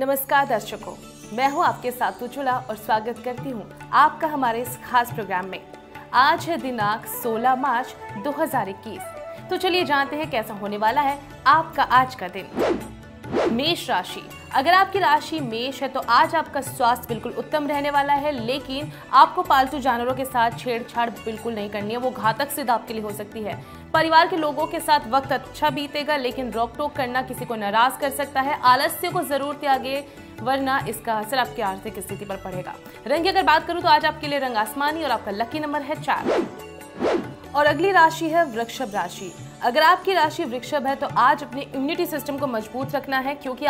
नमस्कार दर्शकों, मैं हूं आपके साथ उज्ज्वला और स्वागत करती हूं आपका हमारे इस खास प्रोग्राम में। आज है दिनांक 16 मार्च 2021। तो चलिए जानते हैं कैसा होने वाला है आपका आज का दिन। मेष राशि, अगर आपकी राशि मेष है तो आज आपका स्वास्थ्य बिल्कुल उत्तम रहने वाला है, लेकिन आपको पालतू जानवरों के साथ छेड़छाड़ बिल्कुल नहीं करनी है, वो घातक सिद्ध आपके लिए हो सकती है। परिवार के लोगों के साथ वक्त अच्छा बीतेगा, लेकिन रोक टोक करना किसी को नाराज कर सकता है। आलस्य को जरूर त्यागे, वरना इसका असर आपकी आर्थिक स्थिति पर पड़ेगा। रंग की अगर बात करूं तो आज आपके लिए रंग आसमानी और आपका लकी नंबर है 4। और अगली राशि है वृषभ राशि। अगर आपकी राशि वृषभ है तो आज अपने इम्यूनिटी सिस्टम को मजबूत रखना है, क्योंकि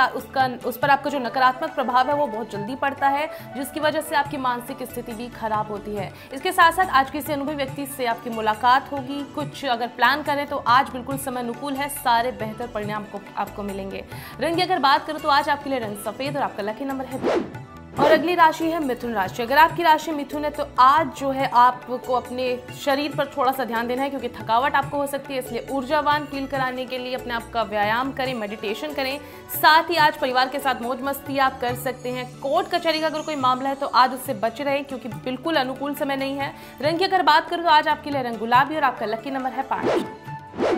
उस पर आपका जो नकारात्मक प्रभाव है वो बहुत जल्दी पड़ता है, जिसकी वजह से आपकी मानसिक स्थिति भी खराब होती है। इसके साथ साथ आज किसी अनुभवी व्यक्ति से आपकी मुलाकात होगी। कुछ अगर प्लान करें तो आज बिल्कुल समय अनुकूल है, सारे बेहतर परिणाम आपको मिलेंगे। रंग की अगर बात करूँ तो आज आपके लिए रंग सफ़ेद और आपका लकी नंबर है। और अगली राशि है मिथुन राशि। अगर आपकी राशि मिथुन है तो आज जो है आपको अपने शरीर पर थोड़ा सा ध्यान देना है, क्योंकि थकावट आपको हो सकती है। इसलिए ऊर्जावान फील कराने के लिए अपने आप का व्यायाम करें, मेडिटेशन करें। साथ ही आज परिवार के साथ मौज मस्ती आप कर सकते हैं। कोर्ट कचहरी का अगर कोई मामला है तो आज उससे बच रहें, क्योंकि बिल्कुल अनुकूल समय नहीं है। रंग की अगर बात करूँ तो आज आपके लिए रंग गुलाबी और आपका लकी नंबर है 5।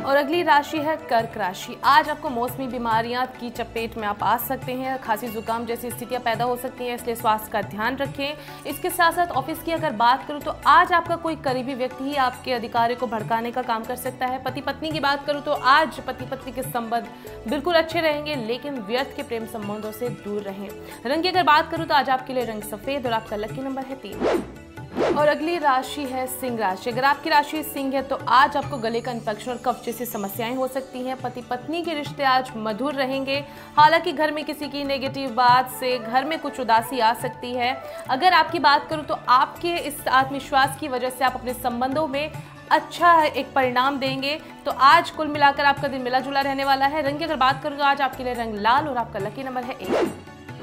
और अगली राशि है कर्क राशि। आज आपको मौसमी बीमारियां की चपेट में आप आ सकते हैं, खांसी जुकाम जैसी स्थितियां पैदा हो सकती हैं, इसलिए स्वास्थ्य का ध्यान रखें। इसके साथ साथ ऑफिस की अगर बात करूं तो आज आपका कोई करीबी व्यक्ति ही आपके अधिकारों को भड़काने का काम कर सकता है। पति पत्नी की बात करूं तो आज पति पत्नी के संबंध बिल्कुल अच्छे रहेंगे, लेकिन व्यर्थ के प्रेम संबंधों से दूर रहें। रंग की अगर बात करूँ तो आज आपके लिए रंग सफ़ेद और आपका लकी नंबर है 3। और अगली राशि है सिंह राशि। अगर आपकी राशि सिंह है तो आज आपको गले का इन्फेक्शन और कफ जैसी समस्याएं हो सकती हैं। पति पत्नी के रिश्ते आज मधुर रहेंगे, हालांकि घर में किसी की नेगेटिव बात से घर में कुछ उदासी आ सकती है। अगर आपकी बात करूं तो आपके इस आत्मविश्वास की वजह से आप अपने संबंधों में अच्छा एक परिणाम देंगे। तो आज कुल मिलाकर आपका दिन मिला जुला रहने वाला है। रंग की अगर बात करूँ तो आज आपके लिए रंग लाल और आपका लकी नंबर है 1।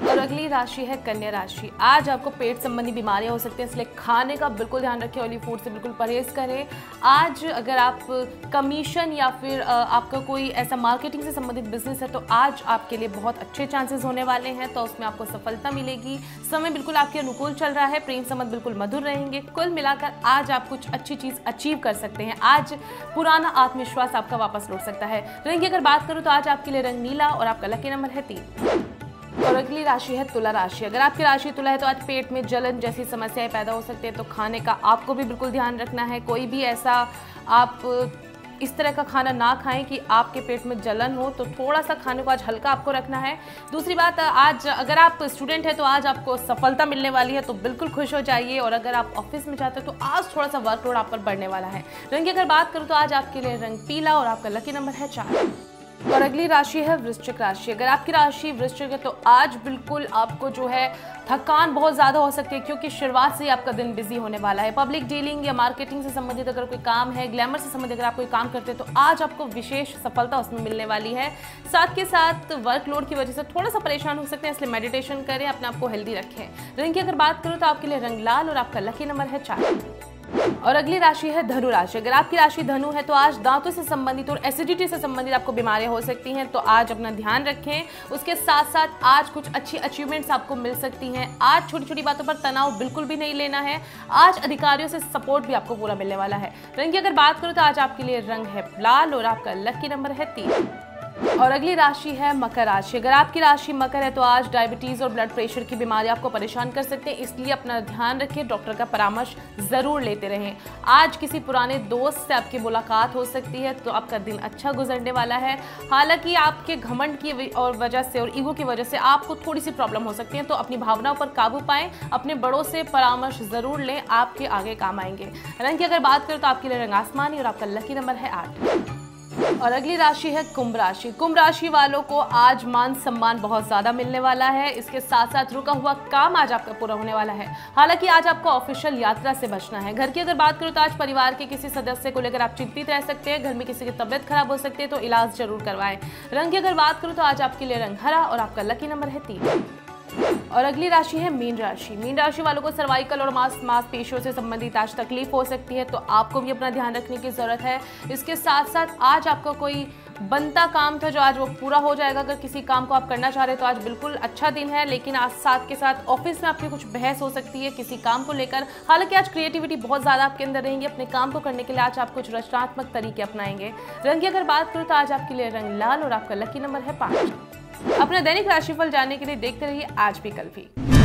और अगली राशि है कन्या राशि। आज आपको पेट संबंधी बीमारियां हो सकती हैं, इसलिए खाने का बिल्कुल ध्यान रखें, ऑयली फूड से बिल्कुल परहेज करें। आज अगर आप कमीशन या फिर आपका कोई ऐसा मार्केटिंग से संबंधित बिजनेस है तो आज आपके लिए बहुत अच्छे चांसेस होने वाले हैं, तो उसमें आपको सफलता मिलेगी। समय बिल्कुल आपके अनुकूल चल रहा है, प्रेम संबंध बिल्कुल मधुर रहेंगे। कुल मिलाकर आज आप कुछ अच्छी चीज़ अचीव कर सकते हैं। आज पुराना आत्मविश्वास आपका वापस लौट सकता है। रंग की अगर बात करूँ तो आज आपके लिए रंग नीला और आपका लकी नंबर है 3। और अगली राशि है तुला राशि। अगर आपकी राशि तुला है तो आज पेट में जलन जैसी समस्याएं पैदा हो सकती है, तो खाने का आपको भी बिल्कुल ध्यान रखना है। कोई भी ऐसा आप इस तरह का खाना ना खाएं कि आपके पेट में जलन हो, तो थोड़ा सा खाने को आज हल्का आपको रखना है। दूसरी बात, आज अगर आप स्टूडेंट है तो आज आपको सफलता मिलने वाली है, तो बिल्कुल खुश हो जाइए। और अगर आप ऑफिस में जाते हो तो आज थोड़ा सा वर्कलोड आप पर बढ़ने वाला है। रंग की अगर बात करूँ तो आज आपके लिए रंग पीला और आपका लकी नंबर है 4। और अगली राशि है वृश्चिक राशि। अगर आपकी राशि वृश्चिक है तो आज बिल्कुल आपको जो है थकान बहुत ज़्यादा हो सकती है, क्योंकि शुरुआत से ही आपका दिन बिजी होने वाला है। पब्लिक डीलिंग या मार्केटिंग से संबंधित अगर कोई काम है, ग्लैमर से संबंधित अगर आप कोई काम करते हैं तो आज आपको विशेष सफलता उसमें मिलने वाली है। साथ के साथ वर्कलोड की वजह से थोड़ा सा परेशान हो सकते हैं, इसलिए मेडिटेशन करें, अपने आप को हेल्दी रखें। रंग की अगर बात करूँ तो आपके लिए रंग लाल और आपका लकी नंबर है 4। और अगली राशि है धनु राशि। अगर आपकी राशि धनु है तो आज दांतों से संबंधित और एसिडिटी से संबंधित आपको बीमारियां हो सकती हैं, तो आज अपना ध्यान रखें। उसके साथ साथ आज कुछ अच्छी अचीवमेंट्स आपको मिल सकती हैं। आज छोटी छोटी बातों पर तनाव बिल्कुल भी नहीं लेना है। आज अधिकारियों से सपोर्ट भी आपको पूरा मिलने वाला है। रंग की अगर बात करूँ तो आज आपके लिए रंग है लाल और आपका लकी नंबर है 3। और अगली राशि है मकर राशि। अगर आपकी राशि मकर है तो आज डायबिटीज़ और ब्लड प्रेशर की बीमारी आपको परेशान कर सकते हैं, इसलिए अपना ध्यान रखें, डॉक्टर का परामर्श ज़रूर लेते रहें। आज किसी पुराने दोस्त से आपकी मुलाकात हो सकती है, तो आपका दिन अच्छा गुजरने वाला है। हालांकि आपके घमंड की और वजह से और ईगो की वजह से आपको थोड़ी सी प्रॉब्लम हो सकती है, तो अपनी भावनाओं पर काबू पाएँ, अपने बड़ों से परामर्श ज़रूर लें, आपके आगे काम आएंगे। रंग की अगर बात करें तो आपके लिए रंग आसमानी और आपका लकी नंबर है 8। और अगली राशि है कुंभ राशि। कुंभ राशि वालों को आज मान सम्मान बहुत ज़्यादा मिलने वाला है। इसके साथ साथ रुका हुआ काम आज आपका पूरा होने वाला है। हालांकि आज आपको ऑफिशियल यात्रा से बचना है। घर की अगर बात करूँ तो आज परिवार के किसी सदस्य को लेकर आप चिंतित रह सकते हैं। घर में किसी की तबीयत खराब हो सकती है, तो इलाज जरूर करवाएं। रंग की अगर बात करूँ तो आज आपके लिए रंग हरा और आपका लकी नंबर है 3। और अगली राशि है मीन राशि। मीन राशि वालों को सर्वाइकल और मांसपेशियों से संबंधित आज तकलीफ हो सकती है, तो आपको भी अपना ध्यान रखने की ज़रूरत है। इसके साथ साथ आज आपका कोई बनता काम था जो आज वो पूरा हो जाएगा। अगर किसी काम को आप करना चाह रहे हैं तो आज बिल्कुल अच्छा दिन है, लेकिन आज साथ के साथ ऑफिस में आपकी कुछ बहस हो सकती है किसी काम को लेकर। हालांकि आज क्रिएटिविटी बहुत ज़्यादा आपके अंदर रहेंगी, अपने काम को करने के लिए आज आप कुछ रचनात्मक तरीके अपनाएंगे। रंग की अगर बात करूँ तो आज आपके लिए रंग लाल और आपका लकी नंबर है 5। अपना दैनिक राशिफल जानने के लिए देखते रहिए आज भी कल भी।